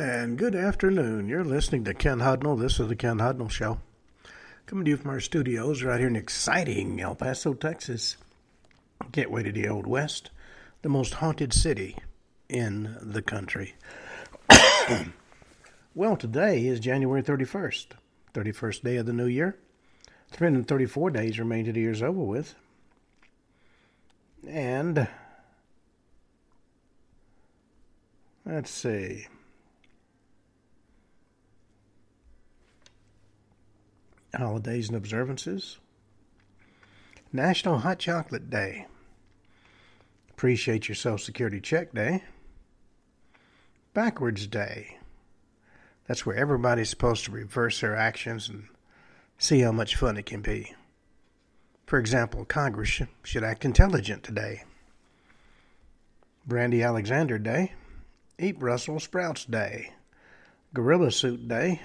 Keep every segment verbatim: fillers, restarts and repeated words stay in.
And good afternoon. You're listening to Ken Hudnall. This is the Ken Hudnall Show. Coming to you from our studios right here in exciting El Paso, Texas. Can't wait to the Old West, the most haunted city in the country. Well, today is January thirty-first, thirty-first day of the new year. three hundred thirty-four days remain to the year's over with. And let's see. Holidays and observances. National Hot Chocolate Day. Appreciate Your Social Security Check Day. Backwards Day. That's where everybody's supposed to reverse their actions and see how much fun it can be. For example, Congress should act intelligent today. Brandy Alexander Day. Eat Brussels Sprouts Day. Gorilla Suit Day.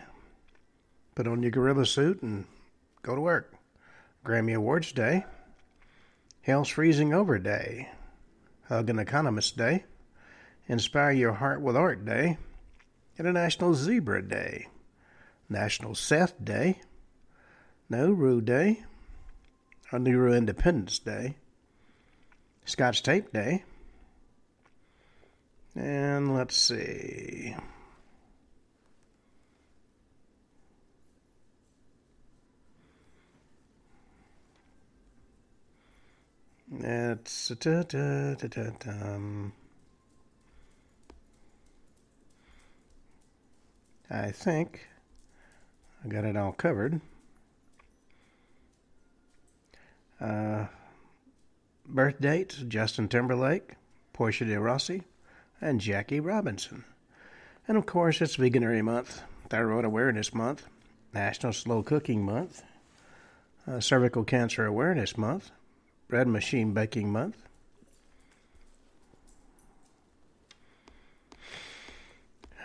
Put on your gorilla suit and go to work. Grammy Awards Day. Hell's Freezing Over Day. Hug an Economist Day. Inspire Your Heart with Art Day. International Zebra Day. National Seth Day. Nauru Day. Nauru Independence Day. Scotch Tape Day. And let's see. It's da, da, da, da, um, I think I got it all covered. Uh, birth dates: Justin Timberlake, Portia De Rossi, and Jackie Robinson. And of course, it's Veganuary Month, Thyroid Awareness Month, National Slow Cooking Month, uh, Cervical Cancer Awareness Month, Bread Machine Baking Month.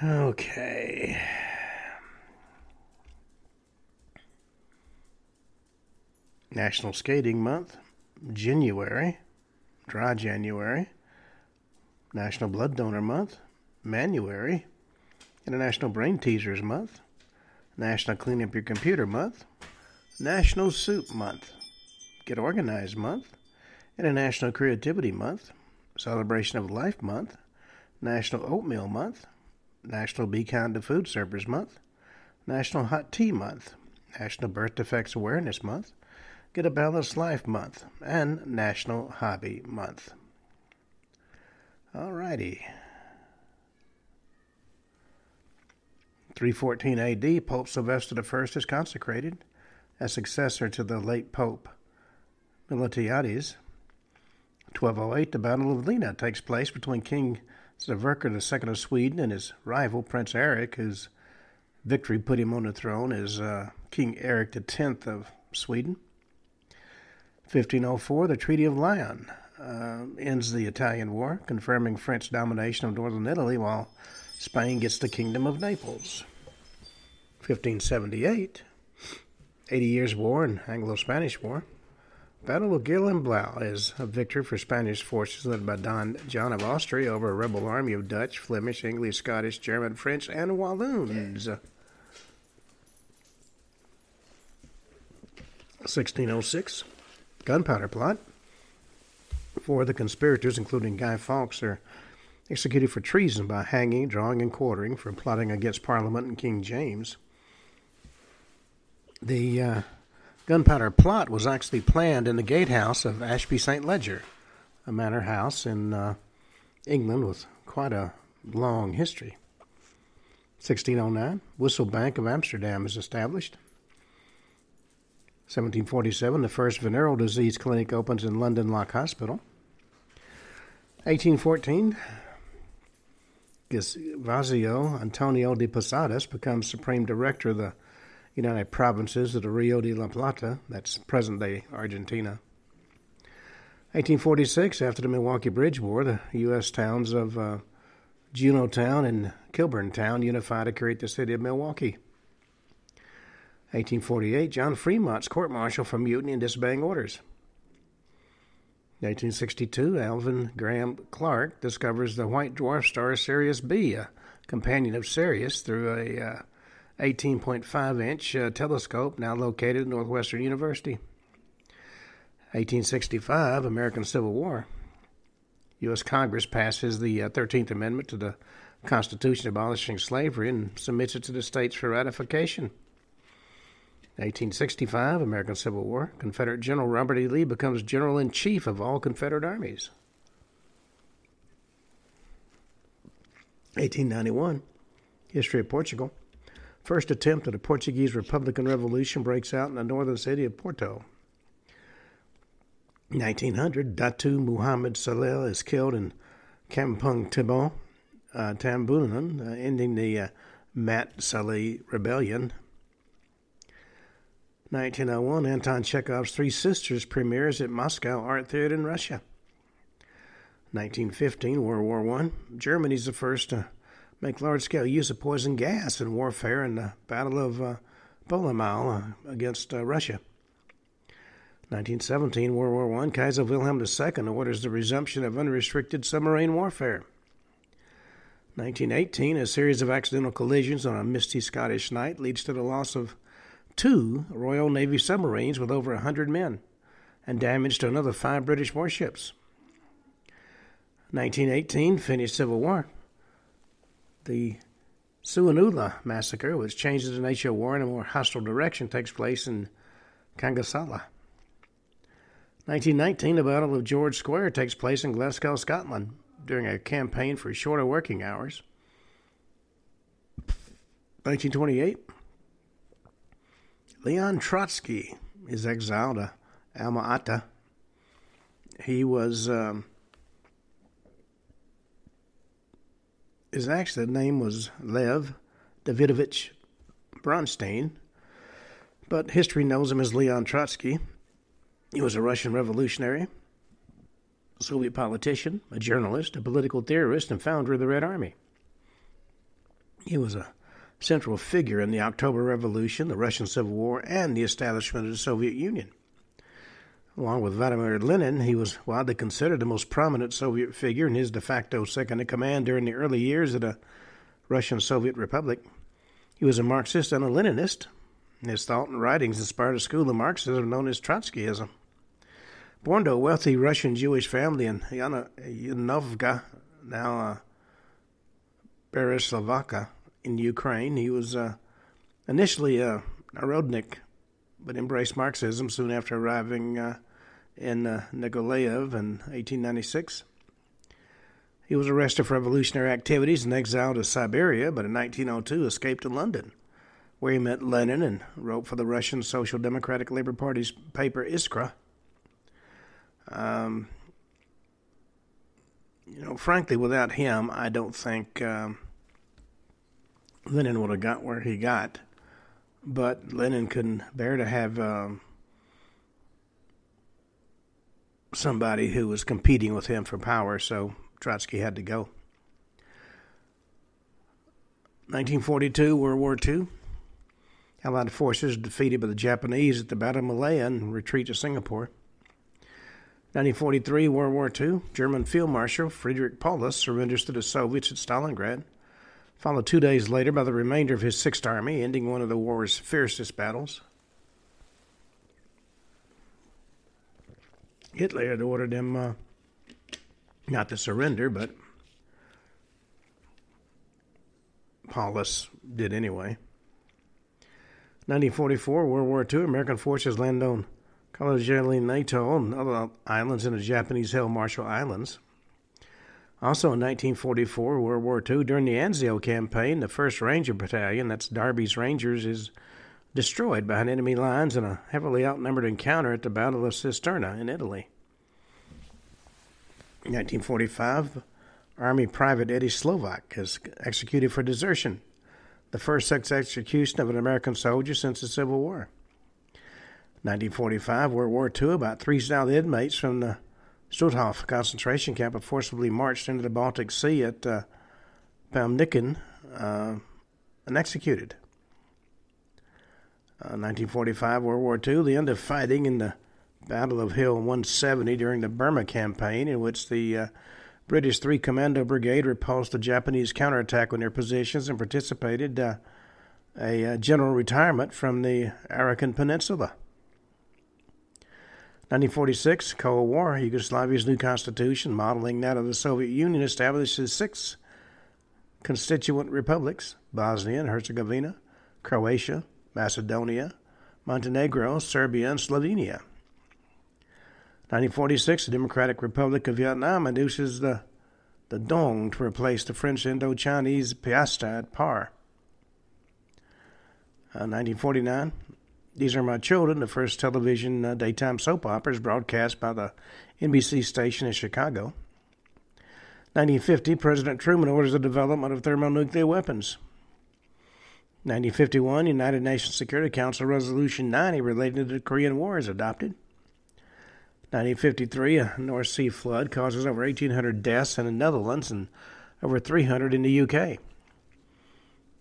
Okay. National Skating Month, January, Dry January, National Blood Donor Month, Manuary, International Brain Teasers Month, National Clean Up Your Computer Month, National Soup Month, Get Organized Month, International Creativity Month, Celebration of Life Month, National Oatmeal Month, National Be Kind to Food Servers Month, National Hot Tea Month, National Birth Defects Awareness Month, Get a Balanced Life Month, and National Hobby Month. Alrighty. three fourteen A D, Pope Sylvester the First is consecrated as successor to the late Pope Militiades. twelve oh eight, the Battle of Lena takes place between King Zverker the Second of Sweden and his rival, Prince Eric, whose victory put him on the throne as uh, King Eric the Tenth of Sweden. fifteen oh four, the Treaty of Lyon uh, ends the Italian War, confirming French domination of northern Italy while Spain gets the Kingdom of Naples. fifteen seventy-eight, Eighty Years' War and Anglo-Spanish War. Battle of Gillimblau is a victory for Spanish forces led by Don John of Austria over a rebel army of Dutch, Flemish, English, Scottish, German, French, and Walloons. Yeah. sixteen oh six, Gunpowder Plot. Four of the conspirators, including Guy Fawkes, are executed for treason by hanging, drawing, and quartering for plotting against Parliament and King James. The Uh, Gunpowder plot was actually planned in the gatehouse of Ashby Saint Ledger, a manor house in uh, England with quite a long history. sixteen oh nine, Whistle Bank of Amsterdam is established. seventeen forty-seven, the first venereal disease clinic opens in London Lock Hospital. eighteen fourteen, Gervasio Antonio de Posadas becomes Supreme Director of the United Provinces of the Rio de la Plata, that's present-day Argentina. eighteen forty-six, after the Milwaukee Bridge War, the U S towns of uh, Junottown and Kilburntown unified to create the city of Milwaukee. eighteen forty-eight, John Fremont's court-martial for mutiny and disobeying orders. eighteen sixty-two, Alvin Graham Clark discovers the white dwarf star Sirius B, a companion of Sirius, through a uh, eighteen point five inch uh, telescope now located at Northwestern University. eighteen sixty-five, American Civil War. U S Congress passes the uh, thirteenth Amendment to the Constitution abolishing slavery and submits it to the states for ratification. eighteen sixty-five, American Civil War. Confederate General Robert E. Lee becomes General-in-Chief of all Confederate armies. eighteen ninety-one, History of Portugal. First attempt at a Portuguese Republican Revolution breaks out in the northern city of Porto. nineteen hundred, Datu Muhammad Saleh is killed in Kampong Tebo, uh, Tambunan, uh, ending the uh, Mat Saleh Rebellion. nineteen oh one, Anton Chekhov's Three Sisters premieres at Moscow Art Theater in Russia. nineteen fifteen, World War One. Germany's the first to make large-scale use of poison gas in warfare in the Battle of uh, Bolimau uh, against uh, Russia. nineteen seventeen, World War One. Kaiser Wilhelm the Second orders the resumption of unrestricted submarine warfare. nineteen eighteen, a series of accidental collisions on a misty Scottish night leads to the loss of two Royal Navy submarines with over one hundred men, and damage to another five British warships. nineteen eighteen, Finnish Civil War. The Suonula massacre, which changes the nature of war in a more hostile direction, takes place in Kangasala. nineteen nineteen, the Battle of George Square takes place in Glasgow, Scotland, during a campaign for shorter working hours. nineteen twenty-eight, Leon Trotsky is exiled to Alma Ata. He was... Um, His actual name was Lev Davidovich Bronstein, but history knows him as Leon Trotsky. He was a Russian revolutionary, a Soviet politician, a journalist, a political theorist, and founder of the Red Army. He was a central figure in the October Revolution, the Russian Civil War, and the establishment of the Soviet Union. Along with Vladimir Lenin, he was widely considered the most prominent Soviet figure and his de facto second-in-command during the early years of the Russian-Soviet Republic. He was a Marxist and a Leninist. His thought and writings inspired a school of Marxism known as Trotskyism. Born to a wealthy Russian Jewish family in Yanovka, now uh, Berezovka, in Ukraine, he was uh, initially a narodnik, but embraced Marxism soon after arriving uh, in uh, Nikolaev in eighteen ninety-six. He was arrested for revolutionary activities and exiled to Siberia, but in nineteen oh two escaped to London, where he met Lenin and wrote for the Russian Social Democratic Labor Party's paper Iskra. Um, you know, frankly, without him, I don't think um, Lenin would have got where he got. But Lenin couldn't bear to have um, somebody who was competing with him for power, so Trotsky had to go. nineteen forty-two, World War Two. Allied forces defeated by the Japanese at the Battle of Malaya and retreat to Singapore. nineteen forty-three, World War Two. German Field Marshal Friedrich Paulus surrenders to the Soviets at Stalingrad, followed two days later by the remainder of his Sixth Army, ending one of the war's fiercest battles. Hitler had ordered him uh, not to surrender, but Paulus did anyway. nineteen forty-four, World War Two, American forces land on Kwajalein Atoll and other islands in the Japanese-held Marshall Islands. Also in nineteen forty-four, World War Two, during the Anzio Campaign, the first Ranger Battalion, that's Derby's Rangers, is destroyed behind enemy lines in a heavily outnumbered encounter at the Battle of Cisterna in Italy. In nineteen forty-five, Army Private Eddie Slovak is executed for desertion, the first such execution of an American soldier since the Civil War. nineteen forty-five, World War Two, about three thousand inmates from the Stutthof concentration camp were forcibly marched into the Baltic Sea at uh, Pamniken uh, and executed. Uh, nineteen forty-five, World War Two, the end of fighting in the Battle of Hill one seventy during the Burma Campaign, in which the uh, British three Commando Brigade repulsed a Japanese counterattack on their positions and participated uh, a uh, general retirement from the Arakan Peninsula. nineteen forty-six, Cold War. Yugoslavia's new constitution, modeling that of the Soviet Union, establishes six constituent republics: Bosnia and Herzegovina, Croatia, Macedonia, Montenegro, Serbia, and Slovenia. nineteen forty-six, the Democratic Republic of Vietnam induces the, the Dong to replace the French Indo-Chinese Piasta at par. Uh, nineteen forty-nine, These Are My Children, the first television uh, daytime soap operas broadcast by the N B C station in Chicago. nineteen fifty, President Truman orders the development of thermonuclear weapons. nineteen fifty-one, United Nations Security Council Resolution ninety relating to the Korean War is adopted. nineteen fifty-three, a North Sea flood causes over eighteen hundred deaths in the Netherlands and over three hundred in the U K.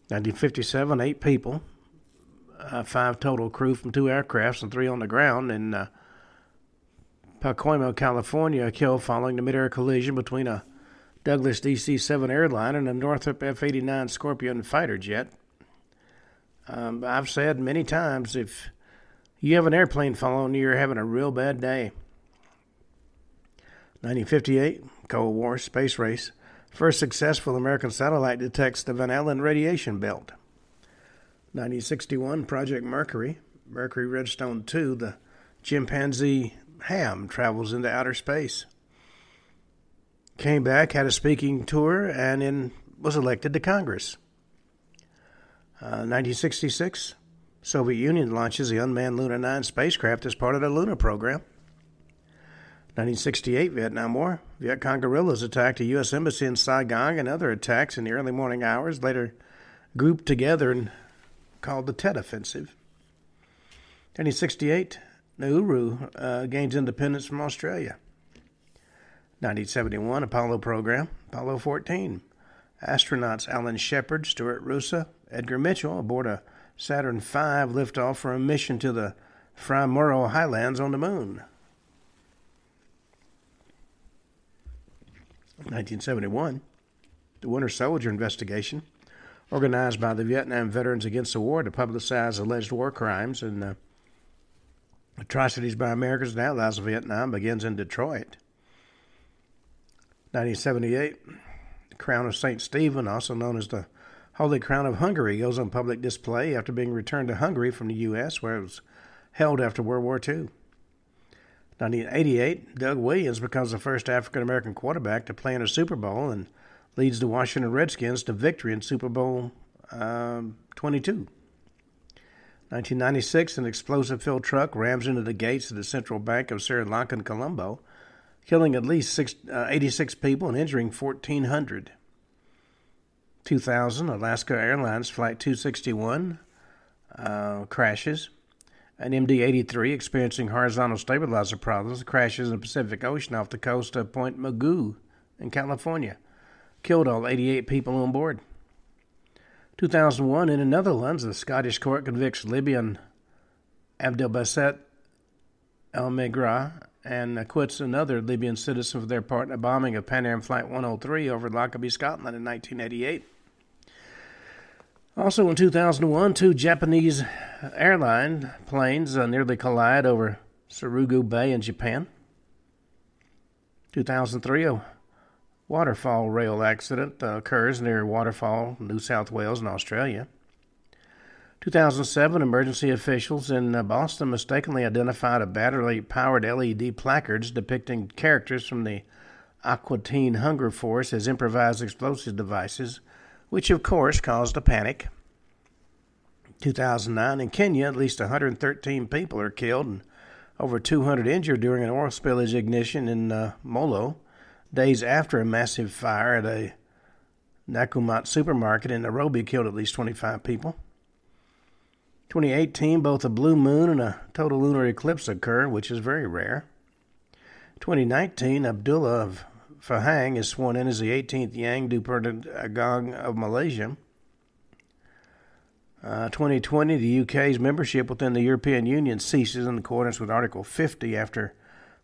nineteen fifty-seven, eight people. Uh, five total crew from two aircrafts and three on the ground in uh, Pacoima, California, killed following the mid-air collision between a Douglas D C seven airline and a Northrop F eighty-nine Scorpion fighter jet. Um, I've said many times, if you have an airplane following you, you're having a real bad day. nineteen fifty-eight, Cold War, space race. First successful American satellite detects the Van Allen radiation belt. nineteen sixty-one, Project Mercury, Mercury Redstone two, the chimpanzee Ham travels into outer space. Came back, had a speaking tour, and in, was elected to Congress. Uh, nineteen sixty-six, Soviet Union launches the unmanned Luna nine spacecraft as part of the Luna program. nineteen sixty-eight, Vietnam War, Viet Cong guerrillas attacked a U S embassy in Saigon and other attacks in the early morning hours, later grouped together and called the Tet Offensive. nineteen sixty-eight, Nauru uh, gains independence from Australia. nineteen seventy-one, Apollo program, Apollo fourteen. Astronauts Alan Shepard, Stuart Roosa, Edgar Mitchell aboard a Saturn V liftoff for a mission to the Fray Moro Highlands on the moon. nineteen seventy-one, the Winter Soldier investigation, organized by the Vietnam Veterans Against the War to publicize alleged war crimes and uh, atrocities by Americans and allies of Vietnam, begins in Detroit. nineteen seventy-eight, the Crown of Saint Stephen, also known as the Holy Crown of Hungary, goes on public display after being returned to Hungary from the U S, where it was held after World War Two. nineteen eighty-eight, Doug Williams becomes the first African-American quarterback to play in a Super Bowl and leads the Washington Redskins to victory in Super Bowl um, twenty-two. nineteen ninety-six, an explosive-filled truck rams into the gates of the Central Bank of Sri Lanka and Colombo, killing at least six, uh, eighty-six people and injuring fourteen hundred. two thousand, Alaska Airlines Flight two sixty-one uh, crashes. An M D eighty-three experiencing horizontal stabilizer problems crashes in the Pacific Ocean off the coast of Point Magoo in California. Killed all eighty-eight people on board. two thousand one, in the Netherlands, the Scottish court convicts Libyan Abdelbasset El Megra and acquits another Libyan citizen for their part in the bombing of Pan Am Flight one oh three over Lockerbie, Scotland in nineteen eighty-eight. Also in two thousand one, two Japanese airline planes nearly collide over Surugu Bay in Japan. two thousand three, a waterfall rail accident uh, occurs near Waterfall, New South Wales in Australia. two thousand seven, emergency officials in uh, Boston mistakenly identified a battery-powered L E D placards depicting characters from the Aquatine Hunger Force as improvised explosive devices, which of course caused a panic. two thousand nine, in Kenya, at least one hundred thirteen people are killed and over two hundred injured during an oil spillage ignition in uh, Molo, days after a massive fire at a Nakumatt supermarket in Nairobi killed at least twenty-five people. twenty eighteen, both a blue moon and a total lunar eclipse occur, which is very rare. twenty nineteen, Abdullah of Pahang is sworn in as the eighteenth Yang Duperdin Agong of Malaysia. Uh, twenty twenty, the U K's membership within the European Union ceases in accordance with Article fifty after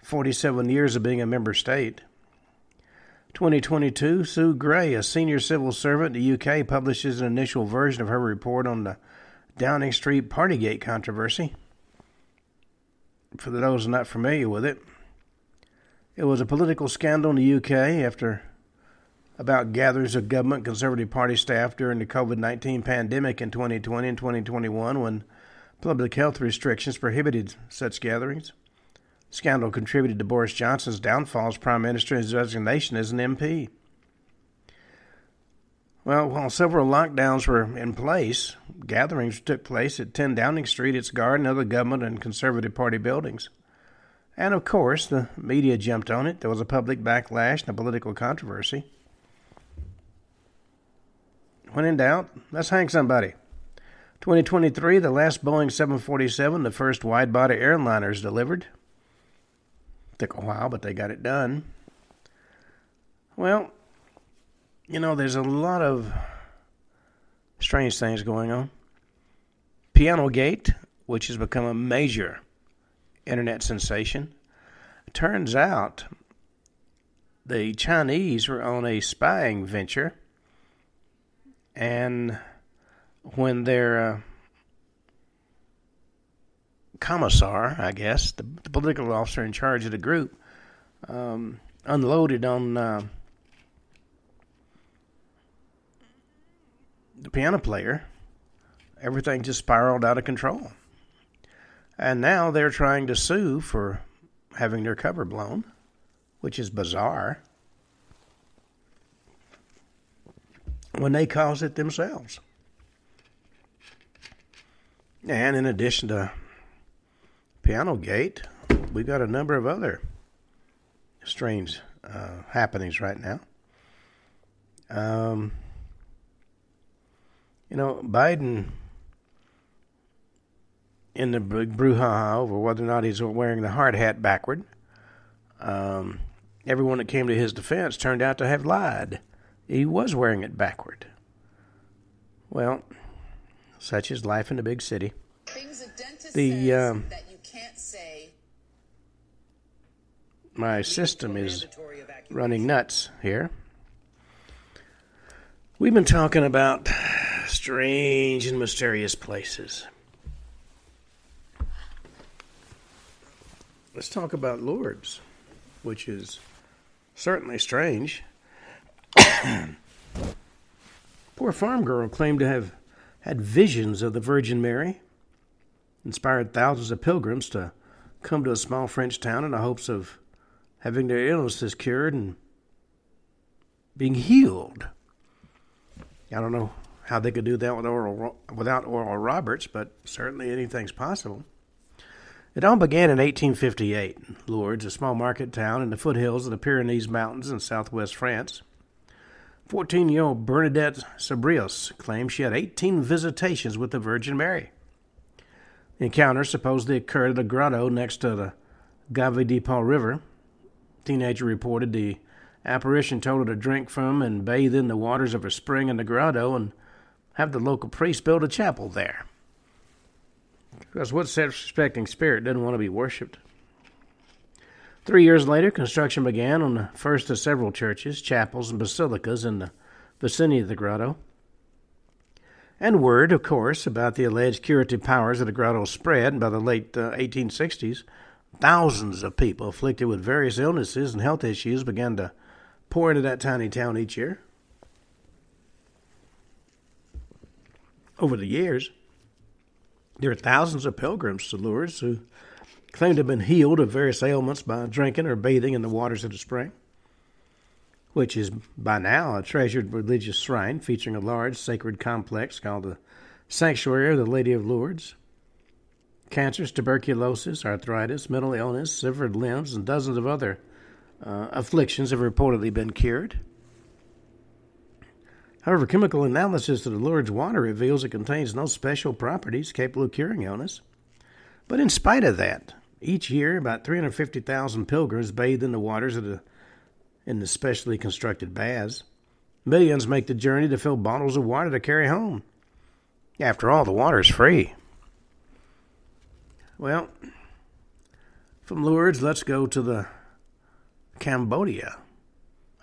forty-seven years of being a member state. twenty twenty-two, Sue Gray, a senior civil servant in the U K, publishes an initial version of her report on the Downing Street Partygate controversy. For those not familiar with it, it was a political scandal in the U K after about gatherings of government Conservative Party staff during the COVID nineteen pandemic in twenty twenty and twenty twenty-one when public health restrictions prohibited such gatherings. The scandal contributed to Boris Johnson's downfall as Prime Minister and his resignation as an M P. Well, while several lockdowns were in place, gatherings took place at ten Downing Street, its garden, other government and Conservative Party buildings. And of course, the media jumped on it. There was a public backlash and a political controversy. When in doubt, let's hang somebody. twenty twenty-three, the last Boeing seven forty-seven, the first wide-body airliner, is delivered. Took a while, but they got it done. Well, you know, there's a lot of strange things going on. Pianogate, which has become a major internet sensation. It turns out the Chinese were on a spying venture, and when their uh, commissar, I guess, the, the political officer in charge of the group, um, unloaded on uh, the piano player, everything just spiraled out of control. And now they're trying to sue for having their cover blown, which is bizarre, when they caused it themselves. And in addition to Pianogate, we've got a number of other strange uh, happenings right now. Um, you know, Biden, in the brouhaha over whether or not he's wearing the hard hat backward, um, everyone that came to his defense turned out to have lied. He was wearing it backward. Well, such is life in the big city. Things a dentist the um, that you can't say. My system is running nuts here. We've been talking about strange and mysterious places. Let's talk about Lourdes, which is certainly strange. Poor farm girl claimed to have had visions of the Virgin Mary, inspired thousands of pilgrims to come to a small French town in the hopes of having their illnesses cured and being healed. I don't know how they could do that with Oral, without Oral Roberts, but certainly anything's possible. It all began in eighteen fifty-eight, Lourdes, a small market town in the foothills of the Pyrenees Mountains in southwest France. fourteen-year-old Bernadette Sabrios claimed she had eighteen visitations with the Virgin Mary. The encounter supposedly occurred at a grotto next to the Gave de Pau River. The teenager reported the apparition told her to drink from and bathe in the waters of a spring in the grotto and have the local priest build a chapel there. Because what self-respecting spirit doesn't want to be worshipped? Three years later, construction began on the first of several churches, chapels, and basilicas in the vicinity of the grotto. And word, of course, about the alleged curative powers of the grotto spread, and by the late uh, eighteen sixties, thousands of people afflicted with various illnesses and health issues began to pour into that tiny town each year. Over the years, there are thousands of pilgrims to Lourdes who claim to have been healed of various ailments by drinking or bathing in the waters of the spring, which is by now a treasured religious shrine featuring a large sacred complex called the Sanctuary of the Lady of Lourdes. Cancers, tuberculosis, arthritis, mental illness, severed limbs, and dozens of other uh, afflictions have reportedly been cured. However, chemical analysis of the Lourdes water reveals it contains no special properties capable of curing illness. But in spite of that, each year about three hundred fifty thousand pilgrims bathe in the waters of the, in the specially constructed baths. Millions make the journey to fill bottles of water to carry home. After all, the water is free. Well, from Lourdes, let's go to the Cambodia.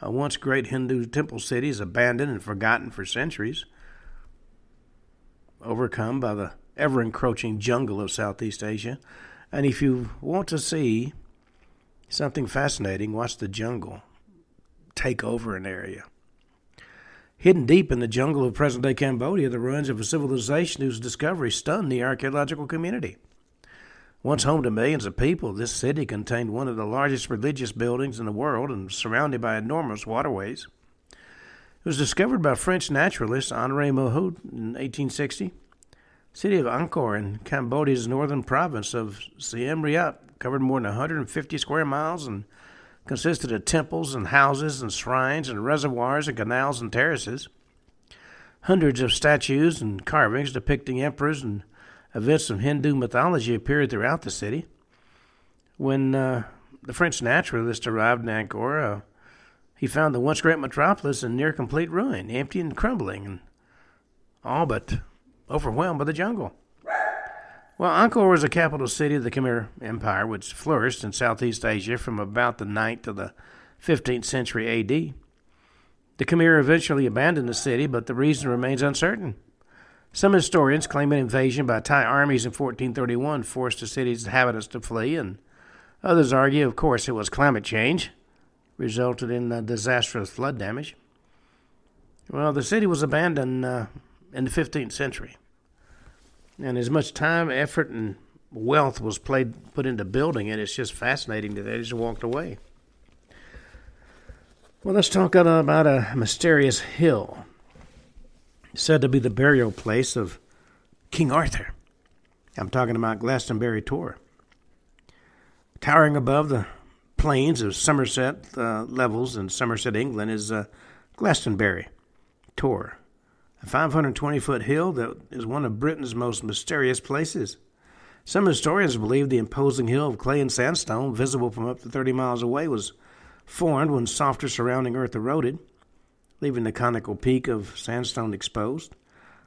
a once great Hindu temple city is abandoned and forgotten for centuries, overcome by the ever-encroaching jungle of Southeast Asia. And if you want to see something fascinating, watch the jungle take over an area. Hidden deep in the jungle of present-day Cambodia, the ruins of a civilization whose discovery stunned the archaeological community. Once home to millions of people, this city contained one of the largest religious buildings in the world and was surrounded by enormous waterways. It was discovered by French naturalist Henri Mahut in eighteen sixty. The city of Angkor in Cambodia's northern province of Siem Reap covered more than one hundred fifty square miles and consisted of temples and houses and shrines and reservoirs and canals and terraces. Hundreds of statues and carvings depicting emperors and events of Hindu mythology appeared throughout the city. When uh, the French naturalist arrived in Angkor, uh, he found the once great metropolis in near complete ruin, empty and crumbling, and all but overwhelmed by the jungle. Well, Angkor was the capital city of the Khmer Empire, which flourished in Southeast Asia from about the ninth to the fifteenth century A D. The Khmer eventually abandoned the city, but the reason remains uncertain. Some historians claim an invasion by Thai armies in fourteen thirty-one forced the city's inhabitants to flee, and others argue, of course, it was climate change, resulted in the disastrous flood damage. Well, the city was abandoned uh, in the fifteenth century, and as much time, effort, and wealth was played, put into building it, it's just fascinating that they just walked away. Well, let's talk about a mysterious hill, said to be the burial place of King Arthur. I'm talking about Glastonbury Tor. Towering above the plains of Somerset uh, levels in Somerset, England, is uh, Glastonbury Tor, a five hundred twenty foot hill that is one of Britain's most mysterious places. Some historians believe the imposing hill of clay and sandstone, visible from up to thirty miles away, was formed when softer surrounding earth eroded, leaving the conical peak of sandstone exposed.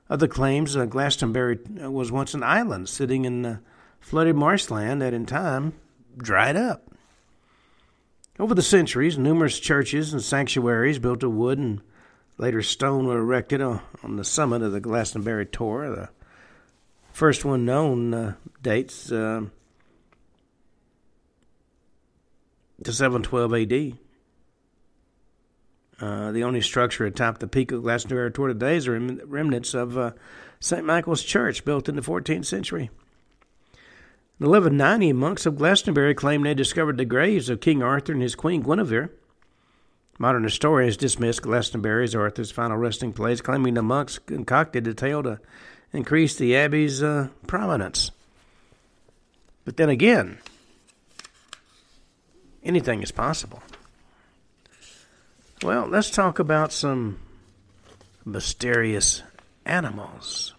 Other claims, uh, Glastonbury was once an island sitting in uh, flooded marshland that in time dried up. Over the centuries, numerous churches and sanctuaries built of wood and later stone were erected on, on the summit of the Glastonbury Tor. The first one known uh, dates uh, to seven twelve A D. Uh, the only structure atop the peak of Glastonbury Tor today is the rem- remnants of uh, Saint Michael's Church, built in the fourteenth century. In eleven ninety, monks of Glastonbury claimed they discovered the graves of King Arthur and his Queen Guinevere. Modern historians dismiss Glastonbury as Arthur's final resting place, claiming the monks concocted a tale to increase the abbey's uh, prominence. But then again, anything is possible. Well, let's talk about some mysterious animals.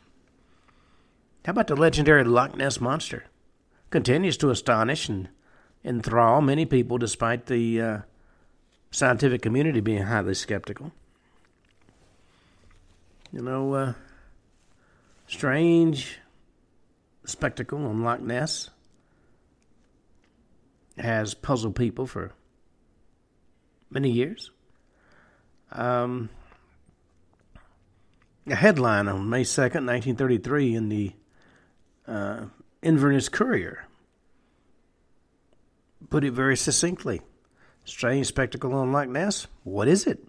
How about the legendary Loch Ness Monster? Continues to astonish and enthrall many people despite the uh, scientific community being highly skeptical. You know, uh, strange spectacle on Loch Ness has puzzled people for many years. Um, a headline on May second, nineteen thirty-three in the uh, Inverness Courier put it very succinctly. Strange spectacle on Loch Ness, what is it?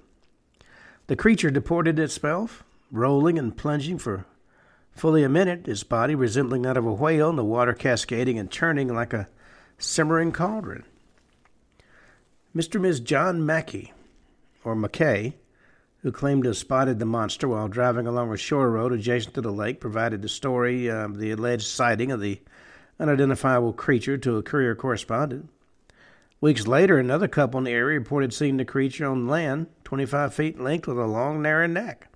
The creature deported itself, rolling and plunging for fully a minute, its body resembling that of a whale, and the water cascading and churning like a simmering cauldron. Mister and Miz John MacKay, or MacKay, who claimed to have spotted the monster while driving along a shore road adjacent to the lake, provided the story of the alleged sighting of the unidentifiable creature to a courier correspondent. Weeks later, another couple in the area reported seeing the creature on land, twenty-five feet in length with a long, narrow neck.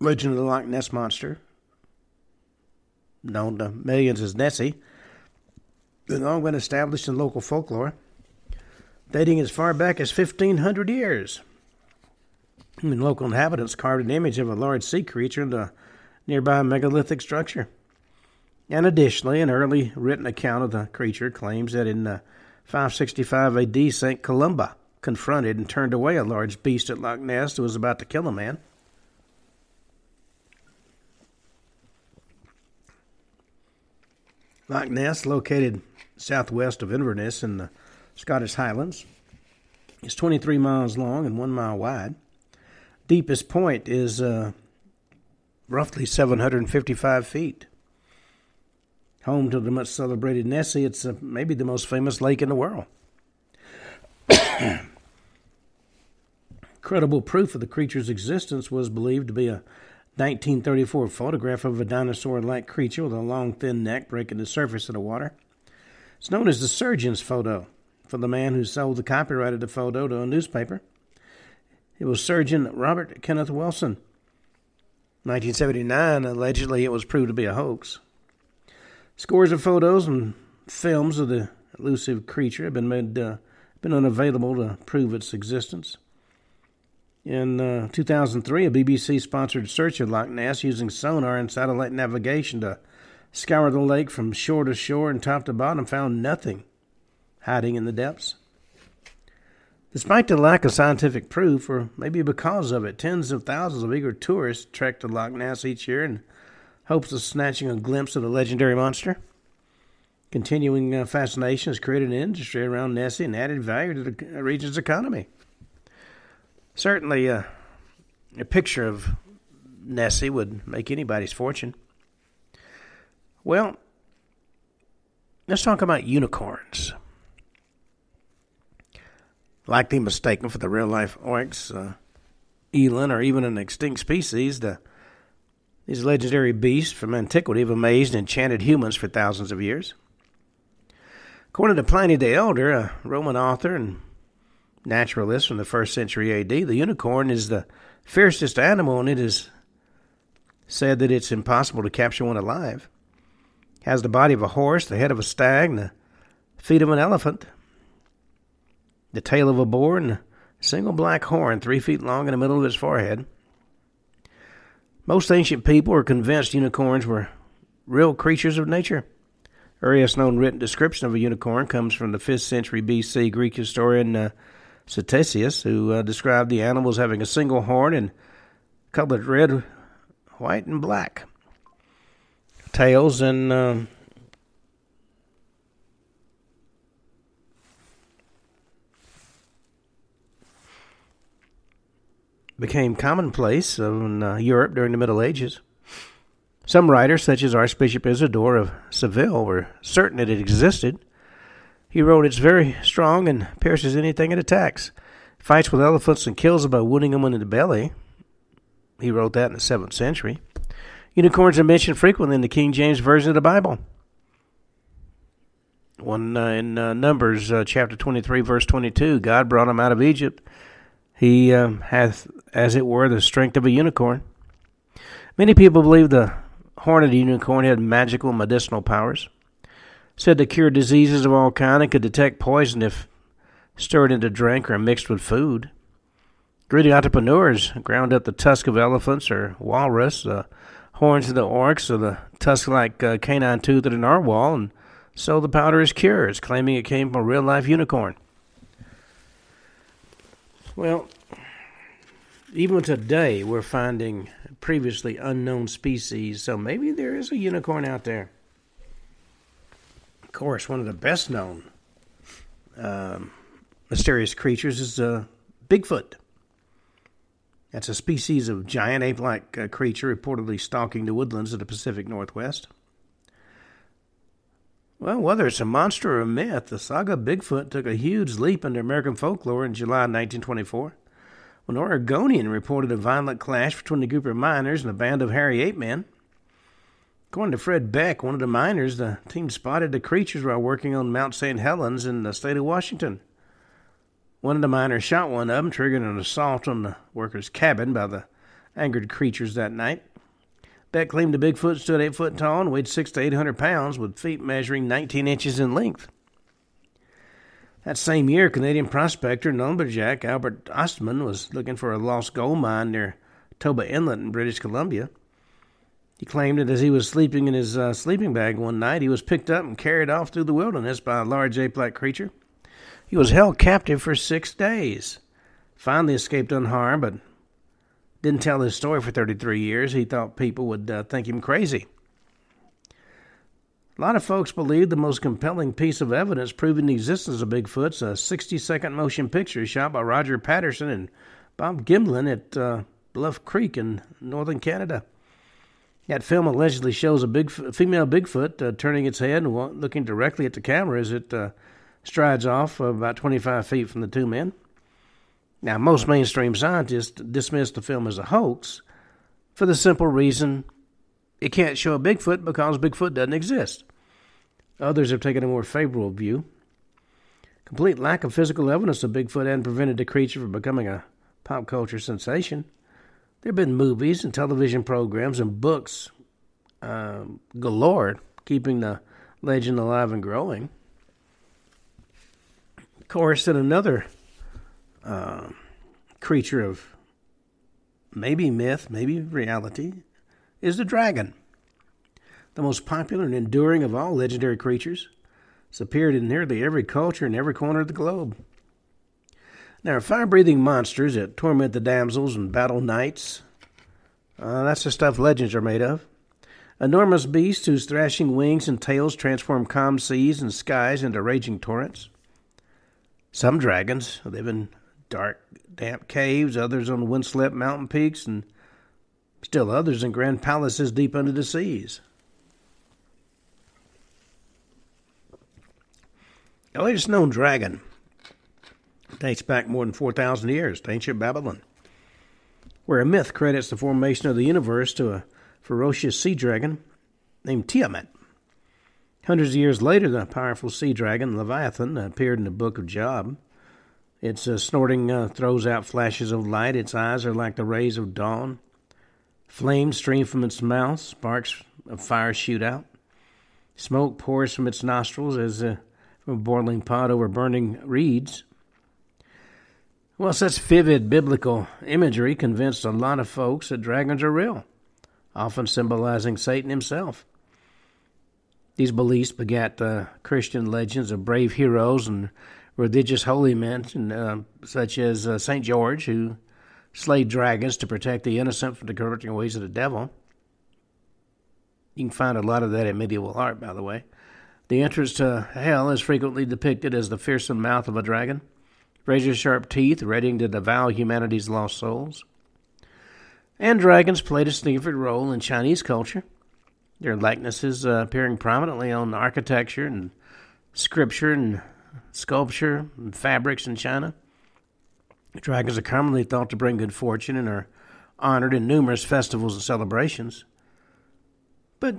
Legend of the Loch Ness Monster, known to millions as Nessie, has long been established in local folklore, dating as far back as fifteen hundred years. And local inhabitants carved an image of a large sea creature into a nearby megalithic structure. And additionally, an early written account of the creature claims that in uh, five sixty-five A D, Saint Columba confronted and turned away a large beast at Loch Ness who was about to kill a man. Loch Ness, located southwest of Inverness in the Scottish Highlands, is twenty-three miles long and one mile wide. Deepest point is uh, roughly seven hundred fifty-five feet. Home to the much celebrated Nessie, it's uh, maybe the most famous lake in the world. Credible proof of the creature's existence was believed to be a nineteen thirty-four photograph of a dinosaur-like creature with a long, thin neck breaking the surface of the water. It's known as the surgeon's photo, for the man who sold the copyright of the photo to a newspaper. It was surgeon Robert Kenneth Wilson. nineteen seventy-nine, allegedly, it was proved to be a hoax. Scores of photos and films of the elusive creature have been made uh, been unavailable to prove its existence. In uh, two thousand three, a B B C-sponsored search of Loch Ness using sonar and satellite navigation to scour the lake from shore to shore and top to bottom found nothing hiding in the depths. Despite the lack of scientific proof, or maybe because of it, tens of thousands of eager tourists trek to Loch Ness each year in hopes of snatching a glimpse of the legendary monster. Continuing uh, fascination has created an industry around Nessie and added value to the region's economy. Certainly, uh, a picture of Nessie would make anybody's fortune. Well, let's talk about unicorns. Likely mistaken for the real-life oryx, uh, eland, or even an extinct species, the, these legendary beasts from antiquity have amazed and enchanted humans for thousands of years. According to Pliny the Elder, a Roman author and naturalist from the first century A D, the unicorn is the fiercest animal, and it is said that it's impossible to capture one alive. It has the body of a horse, the head of a stag, and the feet of an elephant, the tail of a boar, and a single black horn three feet long in the middle of its forehead. Most ancient people were convinced unicorns were real creatures of nature. The earliest known written description of a unicorn comes from the fifth century B C Greek historian uh, Ctesias, who uh, described the animal as having a single horn and colored red, white, and black. Tails and uh, became commonplace in uh, Europe during the Middle Ages. Some writers, such as Archbishop Isidore of Seville, were certain that it existed. He wrote, "It's very strong and pierces anything it attacks. Fights with elephants and kills them by wounding them in the belly." He wrote that in the seventh century. Unicorns are mentioned frequently in the King James Version of the Bible. One uh, in uh, Numbers uh, chapter twenty-three, verse twenty-two, God brought him out of Egypt. He uh, hath, as it were, the strength of a unicorn. Many people believe the horn of the unicorn had magical medicinal powers. Said to cure diseases of all kinds and could detect poison if stirred into drink or mixed with food. Greedy entrepreneurs ground up the tusk of elephants or walrus, the horns of the oryx, or the tusk-like uh, canine tooth of the narwhal, and so the powder is cured, claiming it came from a real-life unicorn. Well, even today we're finding previously unknown species, so maybe there is a unicorn out there. Of course, one of the best known um, mysterious creatures is uh, Bigfoot. That's a species of giant ape-like uh, creature reportedly stalking the woodlands of the Pacific Northwest. Well, whether it's a monster or a myth, the saga Bigfoot took a huge leap into American folklore in July nineteen twenty-four, when an Oregonian reported a violent clash between a group of miners and a band of hairy ape men. According to Fred Beck, one of the miners, the team spotted the creatures while working on Mount Saint Helens in the state of Washington. One of the miners shot one of them, triggering an assault on the worker's cabin by the angered creatures that night. Beck claimed the Bigfoot stood eight foot tall and weighed six to eight hundred pounds, with feet measuring nineteen inches in length. That same year, Canadian prospector and lumberjack Albert Ostman was looking for a lost gold mine near Toba Inlet in British Columbia. He claimed that as he was sleeping in his uh, sleeping bag one night, he was picked up and carried off through the wilderness by a large ape-like creature. He was held captive for six days. Finally escaped unharmed, but didn't tell his story for thirty-three years. He thought people would uh, think him crazy. A lot of folks believe the most compelling piece of evidence proving the existence of Bigfoot's a sixty-second motion picture shot by Roger Patterson and Bob Gimlin at uh, Bluff Creek in northern Canada. That film allegedly shows a big female Bigfoot uh, turning its head and looking directly at the camera as it uh, strides off about twenty-five feet from the two men. Now, most mainstream scientists dismiss the film as a hoax for the simple reason it can't show a Bigfoot because Bigfoot doesn't exist. Others have taken a more favorable view. Complete lack of physical evidence of Bigfoot hadn't prevented the creature from becoming a pop culture sensation. There have been movies and television programs and books uh, galore keeping the legend alive and growing. Of course, in another uh, creature of maybe myth, maybe reality, is the dragon, the most popular and enduring of all legendary creatures. It's appeared in nearly every culture in every corner of the globe. Now, fire-breathing monsters that torment the damsels and battle knights, uh, that's the stuff legends are made of. Enormous beasts whose thrashing wings and tails transform calm seas and skies into raging torrents. Some dragons live in dark, damp caves, others on windswept mountain peaks, and still others in grand palaces deep under the seas. The latest known dragon dates back more than four thousand years to ancient Babylon, where a myth credits the formation of the universe to a ferocious sea dragon named Tiamat. Hundreds of years later, the powerful sea dragon Leviathan appeared in the Book of Job. Its uh, snorting uh, throws out flashes of light. Its eyes are like the rays of dawn. Flames stream from its mouth, sparks of fire shoot out. Smoke pours from its nostrils as uh, from a boiling pot over burning reeds. Well, such vivid biblical imagery convinced a lot of folks that dragons are real, often symbolizing Satan himself. These beliefs begat uh, Christian legends of brave heroes and religious holy men, and, uh, such as uh, Saint George, who slayed dragons to protect the innocent from the corrupting ways of the devil. You can find a lot of that in medieval art, by the way. The entrance to hell is frequently depicted as the fearsome mouth of a dragon, razor-sharp teeth readying to devour humanity's lost souls. And dragons played a significant role in Chinese culture, their likenesses uh, appearing prominently on architecture and scripture and sculpture and fabrics in China. Dragons are commonly thought to bring good fortune and are honored in numerous festivals and celebrations. But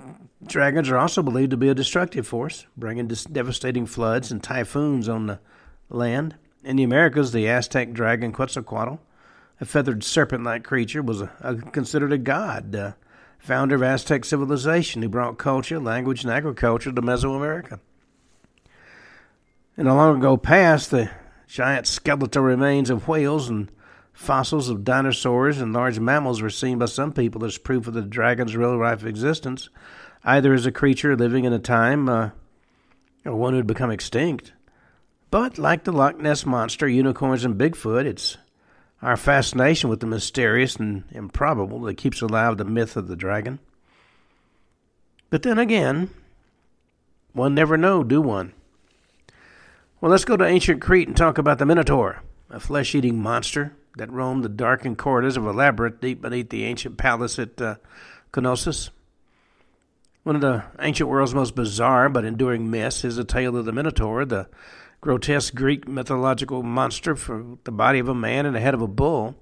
dragons are also believed to be a destructive force, bringing dis- devastating floods and typhoons on the land. In the Americas, the Aztec dragon Quetzalcoatl, a feathered serpent-like creature, was a, a, considered a god, uh, founder of Aztec civilization who brought culture, language, and agriculture to Mesoamerica. In a long ago past, the giant skeletal remains of whales and fossils of dinosaurs and large mammals were seen by some people as proof of the dragon's real-life existence, either as a creature living in a time uh, or one who had become extinct. But like the Loch Ness monster, unicorns, and Bigfoot, it's our fascination with the mysterious and improbable that keeps alive the myth of the dragon. But then again, one never knows, do one? Well, let's go to ancient Crete and talk about the Minotaur, a flesh-eating monster that roamed the darkened corridors of a labyrinth deep beneath the ancient palace at uh, Knossos. One of the ancient world's most bizarre but enduring myths is the tale of the Minotaur, the grotesque Greek mythological monster with the body of a man and the head of a bull.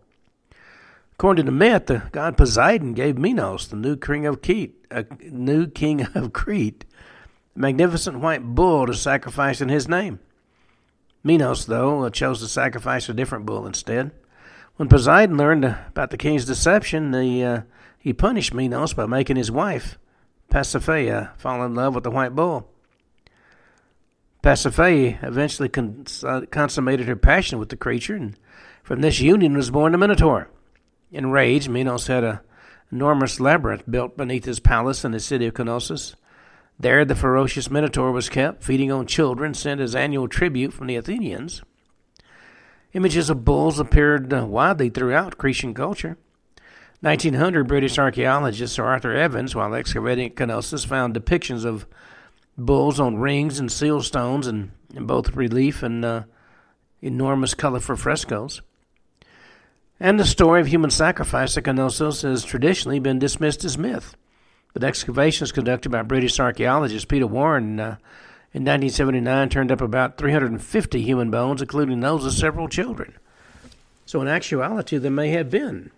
According to the myth, the god Poseidon gave Minos, the new king of Crete, a new king of Crete, a magnificent white bull to sacrifice in his name. Minos, though, chose to sacrifice a different bull instead. When Poseidon learned about the king's deception, he, uh, he punished Minos by making his wife, Pasiphae, fall in love with the white bull. Pasiphae eventually cons- uh, consummated her passion with the creature, and from this union was born the Minotaur. Enraged, Minos had an enormous labyrinth built beneath his palace in the city of Knossos. There the ferocious Minotaur was kept, feeding on children sent as annual tribute from the Athenians. Images of bulls appeared widely throughout Cretan culture. nineteen hundred British archaeologist Sir Arthur Evans, while excavating at Knossos, found depictions of bulls on rings and seal stones in, in both relief and uh, enormous colorful frescoes. And the story of human sacrifice at Knossos has traditionally been dismissed as myth. But excavations conducted by British archaeologist Peter Warren uh, in nineteen seventy-nine turned up about three hundred fifty human bones, including those of several children. So in actuality, there may have been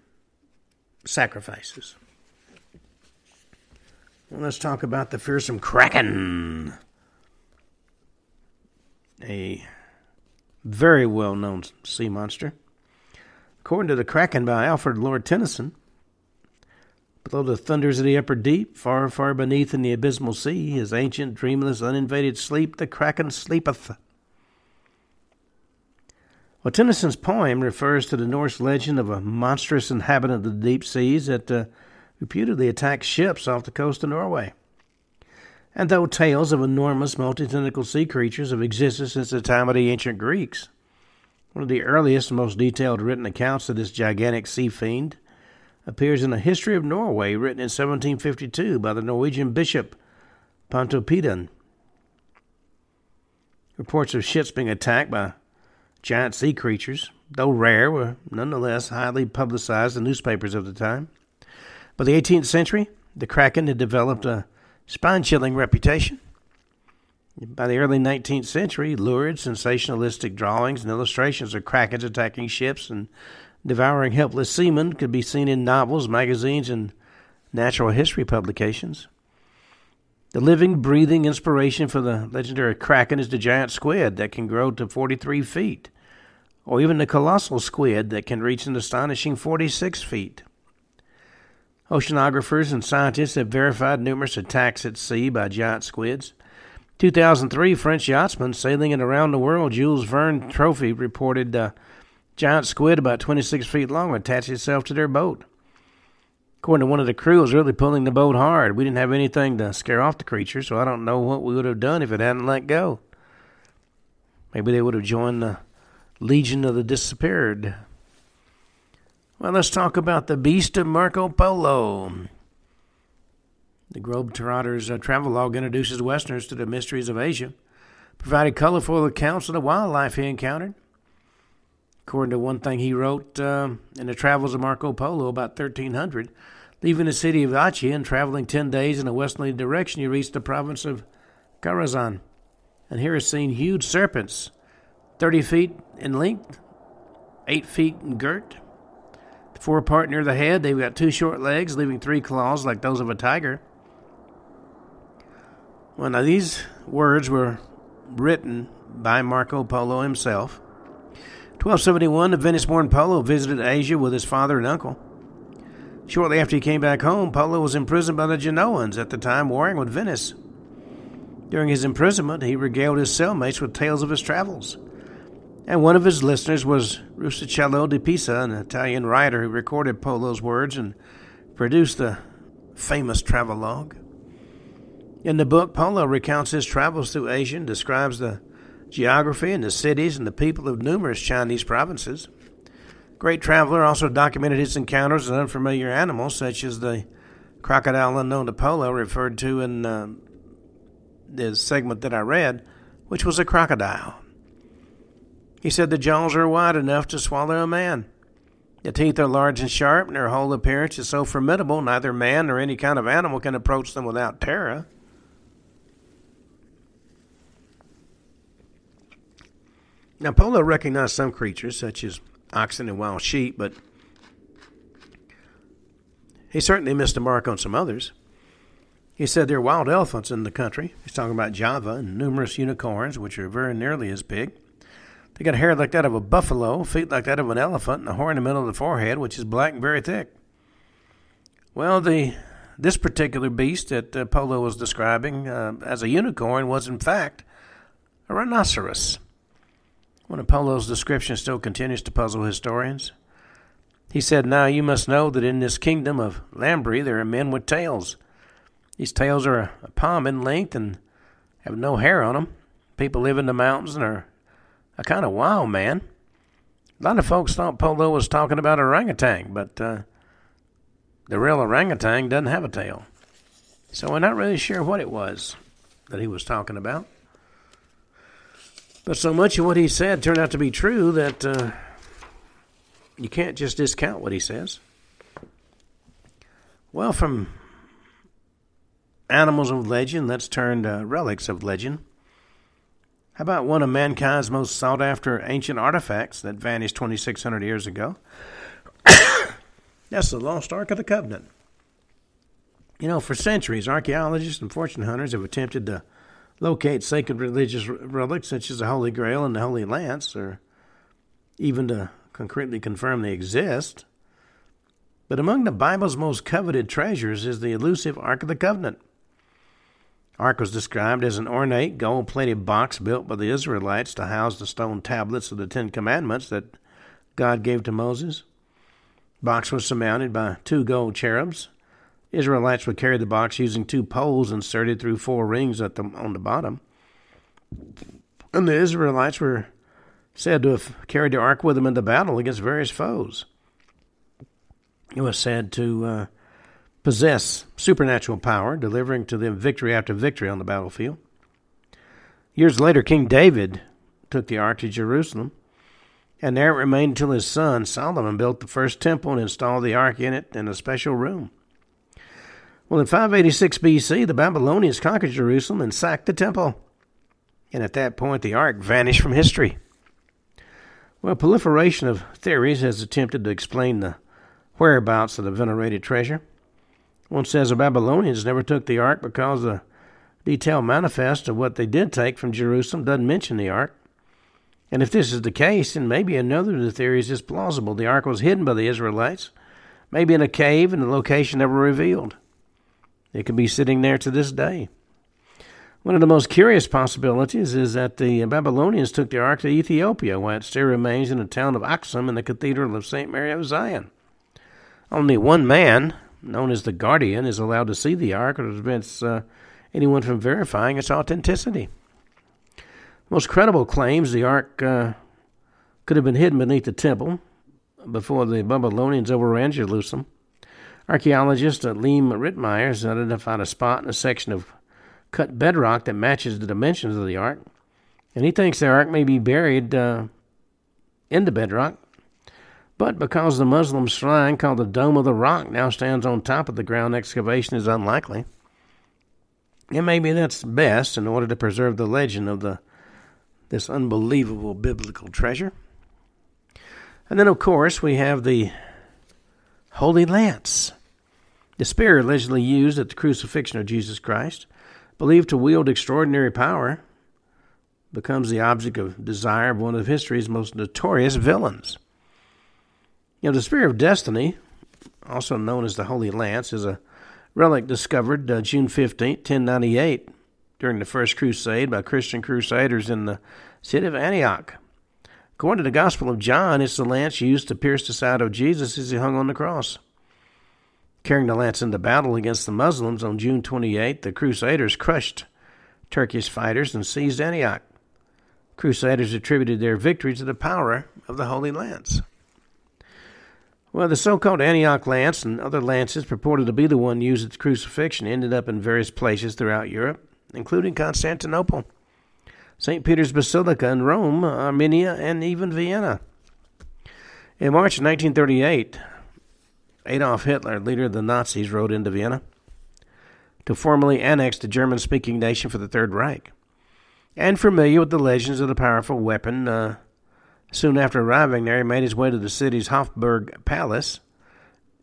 sacrifices. Well, let's talk about the fearsome Kraken, a very well-known sea monster. According to The Kraken by Alfred Lord Tennyson, below the thunders of the upper deep, far, far beneath in the abysmal sea, his ancient, dreamless, uninvaded sleep, the Kraken sleepeth. Well, Tennyson's poem refers to the Norse legend of a monstrous inhabitant of the deep seas that uh, reputedly attacked ships off the coast of Norway. And though tales of enormous multi-tentacled sea creatures have existed since the time of the ancient Greeks, one of the earliest and most detailed written accounts of this gigantic sea fiend appears in A History of Norway, written in seventeen fifty-two by the Norwegian bishop Pontoppidan. Reports of ships being attacked by giant sea creatures, though rare, were nonetheless highly publicized in newspapers of the time. By the eighteenth century, the Kraken had developed a spine-chilling reputation. By the early nineteenth century, lurid, sensationalistic drawings and illustrations of Krakens attacking ships and devouring helpless seamen could be seen in novels, magazines, and natural history publications. The living, breathing inspiration for the legendary Kraken is the giant squid that can grow to forty-three feet, or even the colossal squid that can reach an astonishing forty-six feet. Oceanographers and scientists have verified numerous attacks at sea by giant squids. two thousand three French yachtsman sailing in around the world, Jules Verne Trophy, reported uh, giant squid about twenty-six feet long attached itself to their boat. According to one of the crew, it was really pulling the boat hard. We didn't have anything to scare off the creature, so I don't know what we would have done if it hadn't let go. Maybe they would have joined the Legion of the Disappeared. Well, let's talk about the Beast of Marco Polo. The globetrotter's uh, travelogue introduces Westerners to the mysteries of Asia, providing colorful accounts of the wildlife he encountered. According to one thing he wrote uh, in the Travels of Marco Polo about thirteen hundred, leaving the city of Achaea and traveling ten days in a westerly direction, he reached the province of Khorasan. And here is seen huge serpents, thirty feet in length, eight feet in girt. The forepart near the head, they've got two short legs, leaving three claws like those of a tiger. Well, now these words were written by Marco Polo himself. twelve seventy-one, the Venice-born Polo visited Asia with his father and uncle. Shortly after he came back home, Polo was imprisoned by the Genoans, at the time warring with Venice. During his imprisonment, he regaled his cellmates with tales of his travels. And one of his listeners was Rustichello di Pisa, an Italian writer who recorded Polo's words and produced the famous travelogue. In the book, Polo recounts his travels through Asia and describes the geography and the cities and the people of numerous Chinese provinces. Great traveler also documented his encounters with unfamiliar animals, such as the crocodile unknown to Polo, referred to in uh, the segment that I read, which was a crocodile. He said the jaws are wide enough to swallow a man. The teeth are large and sharp, and their whole appearance is so formidable, neither man nor any kind of animal can approach them without terror. Now, Polo recognized some creatures, such as oxen and wild sheep, but he certainly missed the mark on some others. He said there are wild elephants in the country. He's talking about Java and numerous unicorns, which are very nearly as big. They got hair like that of a buffalo, feet like that of an elephant, and a horn in the middle of the forehead, which is black and very thick. Well, the this particular beast that uh, Polo was describing uh, as a unicorn was, in fact, a rhinoceros. One of Polo's descriptions still continues to puzzle historians. He said, "Now you must know that in this kingdom of Lambri there are men with tails. These tails are a, a palm in length and have no hair on them. People live in the mountains and are a kind of wild man. A lot of folks thought Polo was talking about orangutan, but uh, the real orangutan doesn't have a tail. So we're not really sure what it was that he was talking about. But so much of what he said turned out to be true that uh, you can't just discount what he says. Well, from animals of legend, let's turn to relics of legend. How about one of mankind's most sought-after ancient artifacts that vanished twenty-six hundred years ago? That's the lost Ark of the Covenant. You know, for centuries, archaeologists and fortune hunters have attempted to locate sacred religious relics such as the Holy Grail and the Holy Lance, or even to concretely confirm they exist. But among the Bible's most coveted treasures is the elusive Ark of the Covenant. Ark was described as an ornate, gold-plated box built by the Israelites to house the stone tablets of the Ten Commandments that God gave to Moses. The box was surmounted by two gold cherubs. Israelites would carry the box using two poles inserted through four rings at the, on the bottom. And the Israelites were said to have carried the ark with them into battle against various foes. It was said to uh, possess supernatural power, delivering to them victory after victory on the battlefield. Years later, King David took the ark to Jerusalem, and there it remained until his son Solomon built the first temple and installed the ark in it in a special room. Well, in five eighty-six B C, the Babylonians conquered Jerusalem and sacked the temple. And at that point, the ark vanished from history. Well, proliferation of theories has attempted to explain the whereabouts of the venerated treasure. One says the Babylonians never took the ark because the detailed manifest of what they did take from Jerusalem doesn't mention the ark. And if this is the case, then maybe another of the theories is plausible. The ark was hidden by the Israelites, maybe in a cave, and the location never revealed. It could be sitting there to this day. One of the most curious possibilities is that the Babylonians took the ark to Ethiopia, while it still remains in the town of Aksum in the Cathedral of Saint Mary of Zion. Only one man, known as the Guardian, is allowed to see the ark, or prevents uh, anyone from verifying its authenticity. The most credible claims the ark uh, could have been hidden beneath the temple before the Babylonians overran Jerusalem. Archaeologist Leem Rittmeyer has identified a spot in a section of cut bedrock that matches the dimensions of the ark, and he thinks the ark may be buried uh, in the bedrock, but because the Muslim shrine called the Dome of the Rock now stands on top of the ground, excavation is unlikely. And maybe that's best in order to preserve the legend of the this unbelievable biblical treasure. And then, of course, we have the Holy Lance, the spear allegedly used at the crucifixion of Jesus Christ, believed to wield extraordinary power, becomes the object of desire of one of history's most notorious villains. You know, the Spear of Destiny, also known as the Holy Lance, is a relic discovered uh, June fifteenth, ten ninety-eight, during the First Crusade by Christian crusaders in the city of Antioch. According to the Gospel of John, it's the lance used to pierce the side of Jesus as he hung on the cross. Carrying the lance into battle against the Muslims on June twenty-eighth, the Crusaders crushed Turkish fighters and seized Antioch. Crusaders attributed their victory to the power of the Holy Lance. Well, the so-called Antioch Lance and other lances purported to be the one used at the crucifixion ended up in various places throughout Europe, including Constantinople, Saint Peter's Basilica in Rome, Armenia, and even Vienna. In March nineteen thirty-eight, Adolf Hitler, leader of the Nazis, rode into Vienna to formally annex the German-speaking nation for the Third Reich. And familiar with the legends of the powerful weapon, uh, soon after arriving there, he made his way to the city's Hofburg Palace.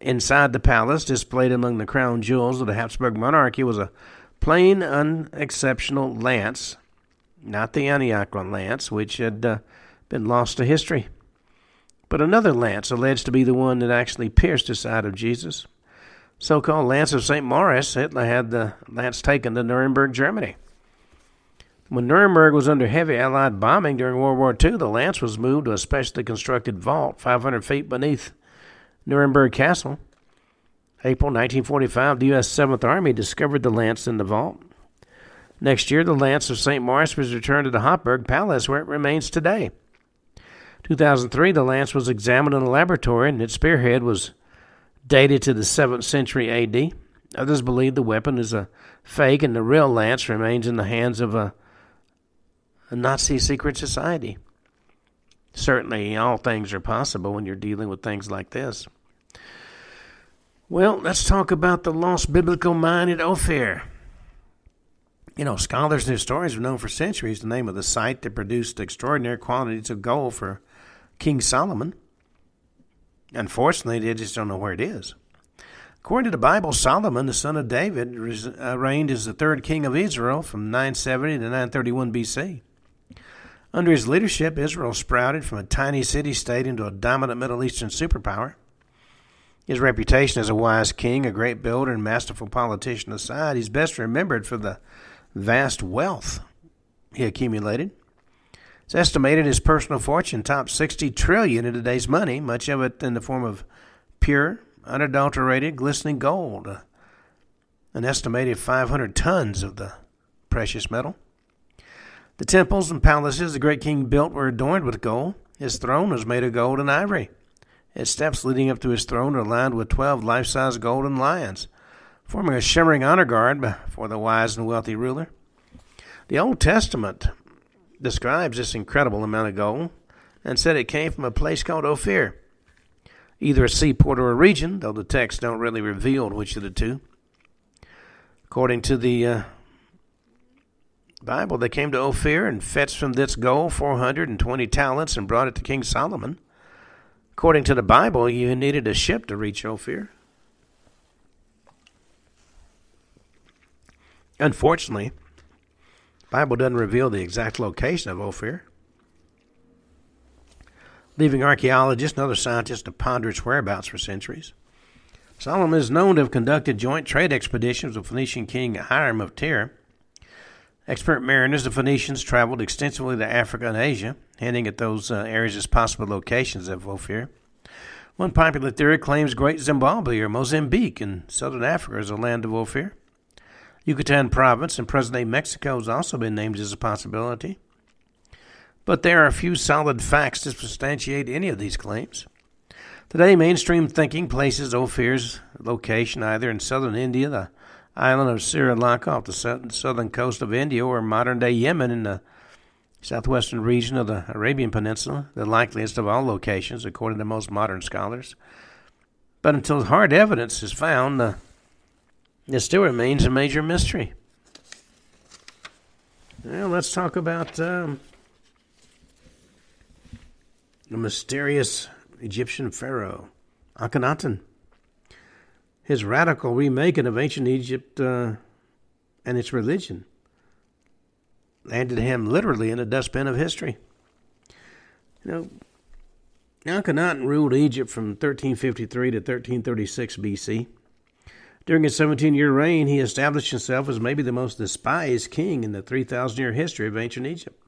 Inside the palace, displayed among the crown jewels of the Habsburg monarchy, was a plain, unexceptional lance, not the Antioch lance, which had uh, been lost to history, but another lance alleged to be the one that actually pierced the side of Jesus. So-called Lance of Saint Maurice, Hitler had the lance taken to Nuremberg, Germany. When Nuremberg was under heavy Allied bombing during World War Two, the lance was moved to a specially constructed vault five hundred feet beneath Nuremberg Castle. April nineteen forty-five, the U S seventh Army discovered the lance in the vault. Next year, the lance of Saint Maurice was returned to the Hofburg Palace, where it remains today. two thousand three, the lance was examined in a laboratory, and its spearhead was dated to the seventh century A D. Others believe the weapon is a fake, and the real lance remains in the hands of a, a Nazi secret society. Certainly, all things are possible when you're dealing with things like this. Well, let's talk about the lost biblical mine at Ophir. You know, scholars and historians have known for centuries the name of the site that produced extraordinary quantities of gold for King Solomon. Unfortunately, they just don't know where it is. According to the Bible, Solomon, the son of David, reigned as the third king of Israel from nine seventy to nine thirty-one B C. Under his leadership, Israel sprouted from a tiny city-state into a dominant Middle Eastern superpower. His reputation as a wise king, a great builder, and masterful politician aside, he's best remembered for the vast wealth he accumulated. It's estimated his personal fortune topped sixty trillion dollars in today's money, much of it in the form of pure, unadulterated, glistening gold, an estimated five hundred tons of the precious metal. The temples and palaces the great king built were adorned with gold. His throne was made of gold and ivory. Its steps leading up to his throne are lined with twelve life-size golden lions, forming a shimmering honor guard for the wise and wealthy ruler. The Old Testament describes this incredible amount of gold and said it came from a place called Ophir, either a seaport or a region, though the texts don't really reveal which of the two. According to the uh, Bible, they came to Ophir and fetched from this gold four hundred twenty talents and brought it to King Solomon. According to the Bible, you needed a ship to reach Ophir. Unfortunately, the Bible doesn't reveal the exact location of Ophir, leaving archaeologists and other scientists to ponder its whereabouts for centuries. Solomon is known to have conducted joint trade expeditions with Phoenician king Hiram of Tyre. Expert mariners, the Phoenicians traveled extensively to Africa and Asia, hinting at those uh, areas as possible locations of Ophir. One popular theory claims Great Zimbabwe or Mozambique in southern Africa is the land of Ophir. Yucatan province and present-day Mexico has also been named as a possibility. But there are few solid facts to substantiate any of these claims. Today, mainstream thinking places Ophir's location either in southern India, the island of Sri Lanka off the southern coast of India, or modern-day Yemen in the southwestern region of the Arabian Peninsula, the likeliest of all locations, according to most modern scholars. But until hard evidence is found, uh, it still remains a major mystery. Well, let's talk about um, the mysterious Egyptian pharaoh, Akhenaten. His radical remaking of ancient Egypt uh, and its religion landed him literally in a dustbin of history. You know, Akhenaten ruled Egypt from thirteen fifty-three to thirteen thirty-six B C. During his seventeen-year reign, he established himself as maybe the most despised king in the three thousand year history of ancient Egypt.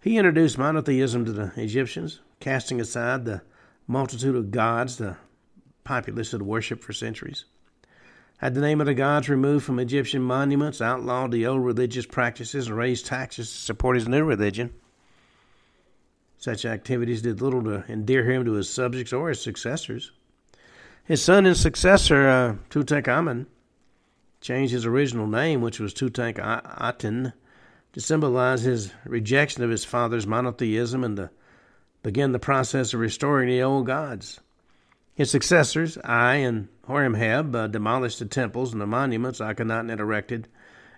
He introduced monotheism to the Egyptians, casting aside the multitude of gods the populace had worshipped for centuries, had the name of the gods removed from Egyptian monuments, outlawed the old religious practices, and raised taxes to support his new religion. Such activities did little to endear him to his subjects or his successors. His son and successor, uh, Tutankhamun, changed his original name, which was Tutankhaten, to symbolize his rejection of his father's monotheism and to begin the process of restoring the old gods. His successors, Ai and Horemheb, uh, demolished the temples and the monuments Akhenaten had erected,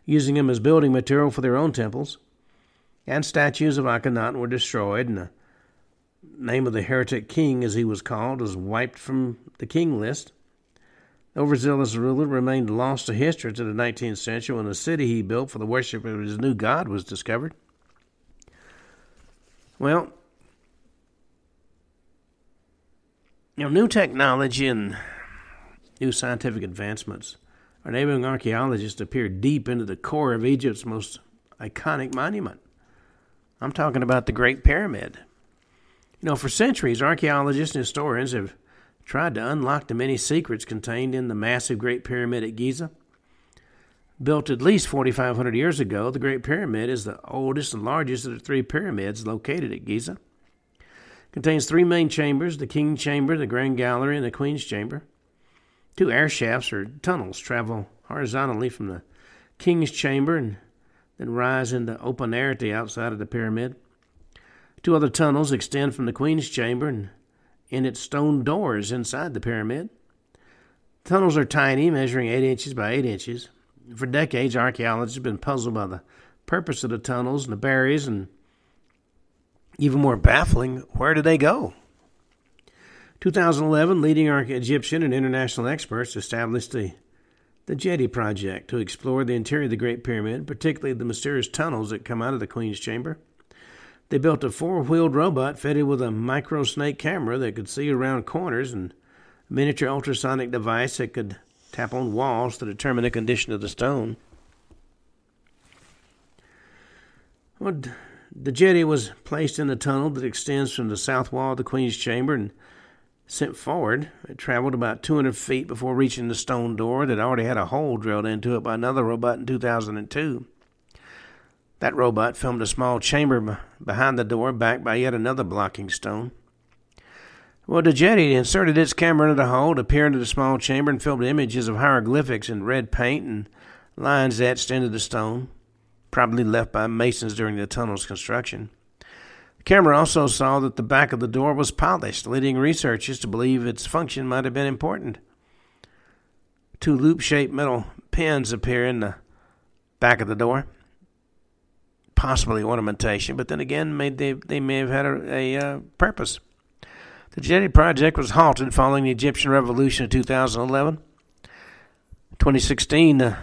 using them as building material for their own temples. And statues of Akhenaten were destroyed, and the name of the heretic king, as he was called, was wiped from the king list. The overzealous ruler remained lost to history to the nineteenth century when the city he built for the worship of his new god was discovered. Well, you know, new technology and new scientific advancements are enabling archaeologists to peer deep into the core of Egypt's most iconic monument. I'm talking about the Great Pyramid. You know, for centuries, archaeologists and historians have tried to unlock the many secrets contained in the massive Great Pyramid at Giza. Built at least forty-five hundred years ago, the Great Pyramid is the oldest and largest of the three pyramids located at Giza. It contains three main chambers, the King's Chamber, the Grand Gallery, and the Queen's Chamber. Two air shafts or tunnels travel horizontally from the King's Chamber and then rise into open air to the outside of the pyramid. Two other tunnels extend from the Queen's Chamber and end at stone doors inside the pyramid. The tunnels are tiny, measuring eight inches by eight inches. For decades, archaeologists have been puzzled by the purpose of the tunnels and the barriers, and even more baffling, where do they go? twenty eleven, leading Egyptian and international experts established the, the Jetty Project to explore the interior of the Great Pyramid, particularly the mysterious tunnels that come out of the Queen's Chamber. They built a four-wheeled robot fitted with a microsnake camera that could see around corners and a miniature ultrasonic device that could tap on walls to determine the condition of the stone. Well, the jetty was placed in the tunnel that extends from the south wall of the Queen's Chamber and sent forward. It traveled about two hundred feet before reaching the stone door that already had a hole drilled into it by another robot in two thousand two. That robot filmed a small chamber behind the door backed by yet another blocking stone. Well, the jetty inserted its camera into the hole, peered into the small chamber, and filmed images of hieroglyphics in red paint and lines etched into the stone, probably left by masons during the tunnel's construction. The camera also saw that the back of the door was polished, leading researchers to believe its function might have been important. Two loop-shaped metal pins appear in the back of the door, possibly ornamentation, but then again, may they, they may have had a, a uh, purpose. The Jetty Project was halted following the Egyptian Revolution of two thousand eleven. twenty sixteen, the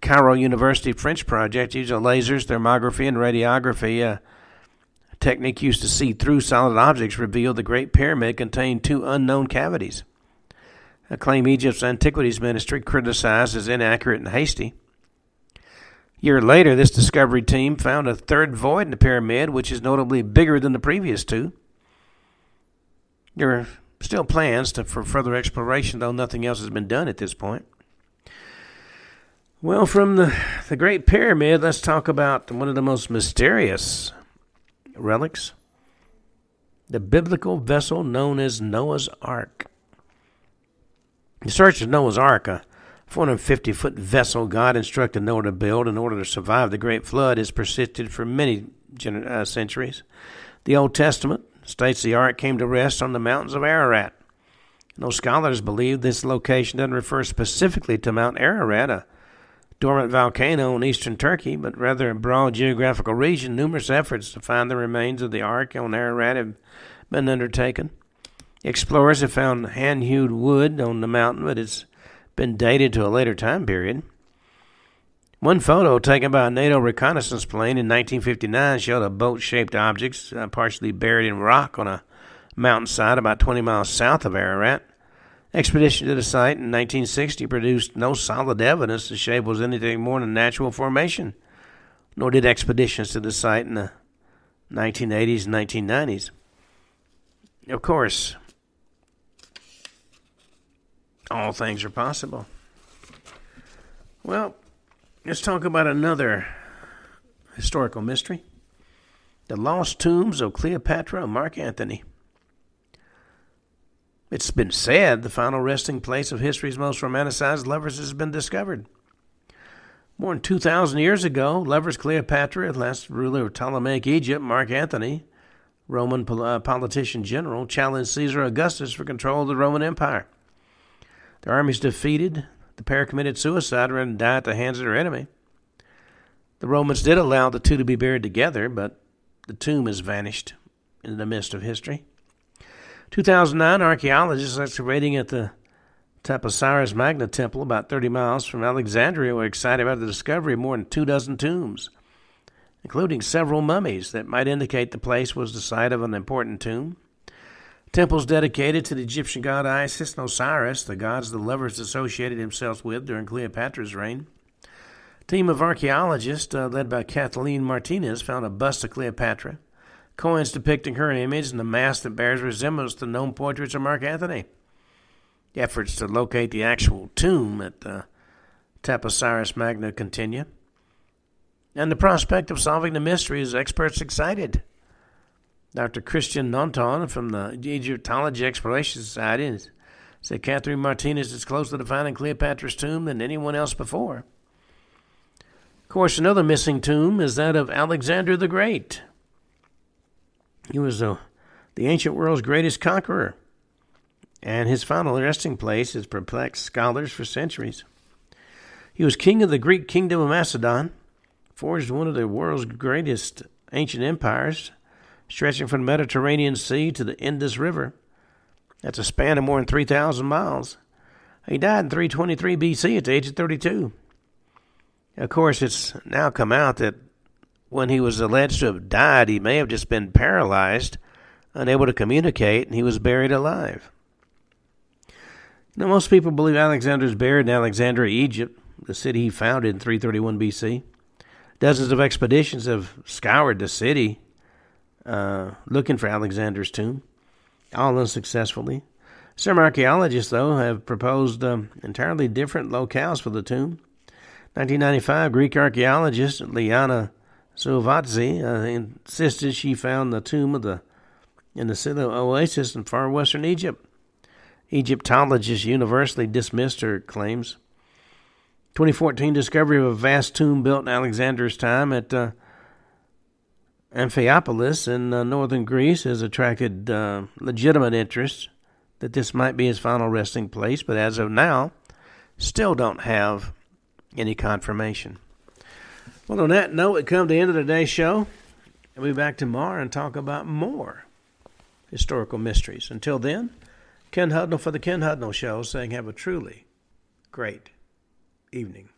Cairo University French Project used a lasers, thermography, and radiography, a technique used to see through solid objects, revealed the Great Pyramid contained two unknown cavities, a claim Egypt's Antiquities Ministry criticized as inaccurate and hasty. A year later, this discovery team found a third void in the pyramid, which is notably bigger than the previous two. There are still plans to, for further exploration, though nothing else has been done at this point. Well, from the, the Great Pyramid, let's talk about one of the most mysterious relics, the biblical vessel known as Noah's Ark. In search of Noah's Ark, a four hundred fifty foot vessel God instructed Noah to build in order to survive the Great Flood, has persisted for many gener- uh, centuries. The Old Testament states the ark came to rest on the mountains of Ararat. No scholars believe this location doesn't refer specifically to Mount Ararat, a dormant volcano in eastern Turkey, but rather a broad geographical region. Numerous efforts to find the remains of the ark on Ararat have been undertaken. Explorers have found hand-hewed wood on the mountain, but it's been dated to a later time period. One photo taken by a NATO reconnaissance plane in nineteen fifty-nine showed a boat-shaped object uh, partially buried in rock on a mountainside about twenty miles south of Ararat. Expedition to the site in nineteen sixty produced no solid evidence the shape was anything more than natural formation, nor did expeditions to the site in the nineteen eighties and nineteen nineties. Of course, all things are possible. Well, let's talk about another historical mystery, the lost tombs of Cleopatra and Mark Antony. It's been said the final resting place of history's most romanticized lovers has been discovered. More than two thousand years ago, lovers Cleopatra, the last ruler of Ptolemaic Egypt, Mark Antony, Roman pol- uh, politician general, challenged Caesar Augustus for control of the Roman Empire. Their armies defeated. The pair committed suicide and died at the hands of their enemy. The Romans did allow the two to be buried together, but the tomb has vanished in the mist of history. two thousand nine, archaeologists excavating at the Tapasaris Magna Temple, about thirty miles from Alexandria, were excited about the discovery of more than two dozen tombs, including several mummies that might indicate the place was the site of an important tomb. Temples dedicated to the Egyptian god Isis and Osiris, the gods the lovers associated themselves with during Cleopatra's reign. A team of archaeologists, uh, led by Kathleen Martinez, found a bust of Cleopatra, coins depicting her image, and a mask that bears resemblance to known portraits of Mark Antony. Efforts to locate the actual tomb at the Taposiris Magna continue, and the prospect of solving the mystery is experts excited. Doctor Christian Nonton from the Egyptology Exploration Society said Catherine Martinez is closer to finding Cleopatra's tomb than anyone else before. Of course, another missing tomb is that of Alexander the Great. He was the, the ancient world's greatest conqueror, and his final resting place has perplexed scholars for centuries. He was king of the Greek kingdom of Macedon, forged one of the world's greatest ancient empires, stretching from the Mediterranean Sea to the Indus River. That's a span of more than three thousand miles. He died in three twenty-three B C at the age of thirty-two. Of course, it's now come out that when he was alleged to have died, he may have just been paralyzed, unable to communicate, and he was buried alive. Now, most people believe Alexander is buried in Alexandria, Egypt, the city he founded in three thirty-one B C. Dozens of expeditions have scoured the city uh, looking for Alexander's tomb, all unsuccessfully. Some archaeologists, though, have proposed um, entirely different locales for the tomb. nineteen ninety-five, Greek archaeologist Liana Sovatzi uh, insisted she found the tomb of the in the Silo Oasis in far western Egypt. Egyptologists universally dismissed her claims. twenty fourteen discovery of a vast tomb built in Alexander's time at uh, Amphipolis in uh, northern Greece has attracted uh, legitimate interest that this might be his final resting place, but as of now, still don't have any confirmation. Well, on that note, we come to the end of today's show. I'll be back tomorrow and talk about more historical mysteries. Until then, Ken Hudnall for the Ken Hudnall Show saying have a truly great evening.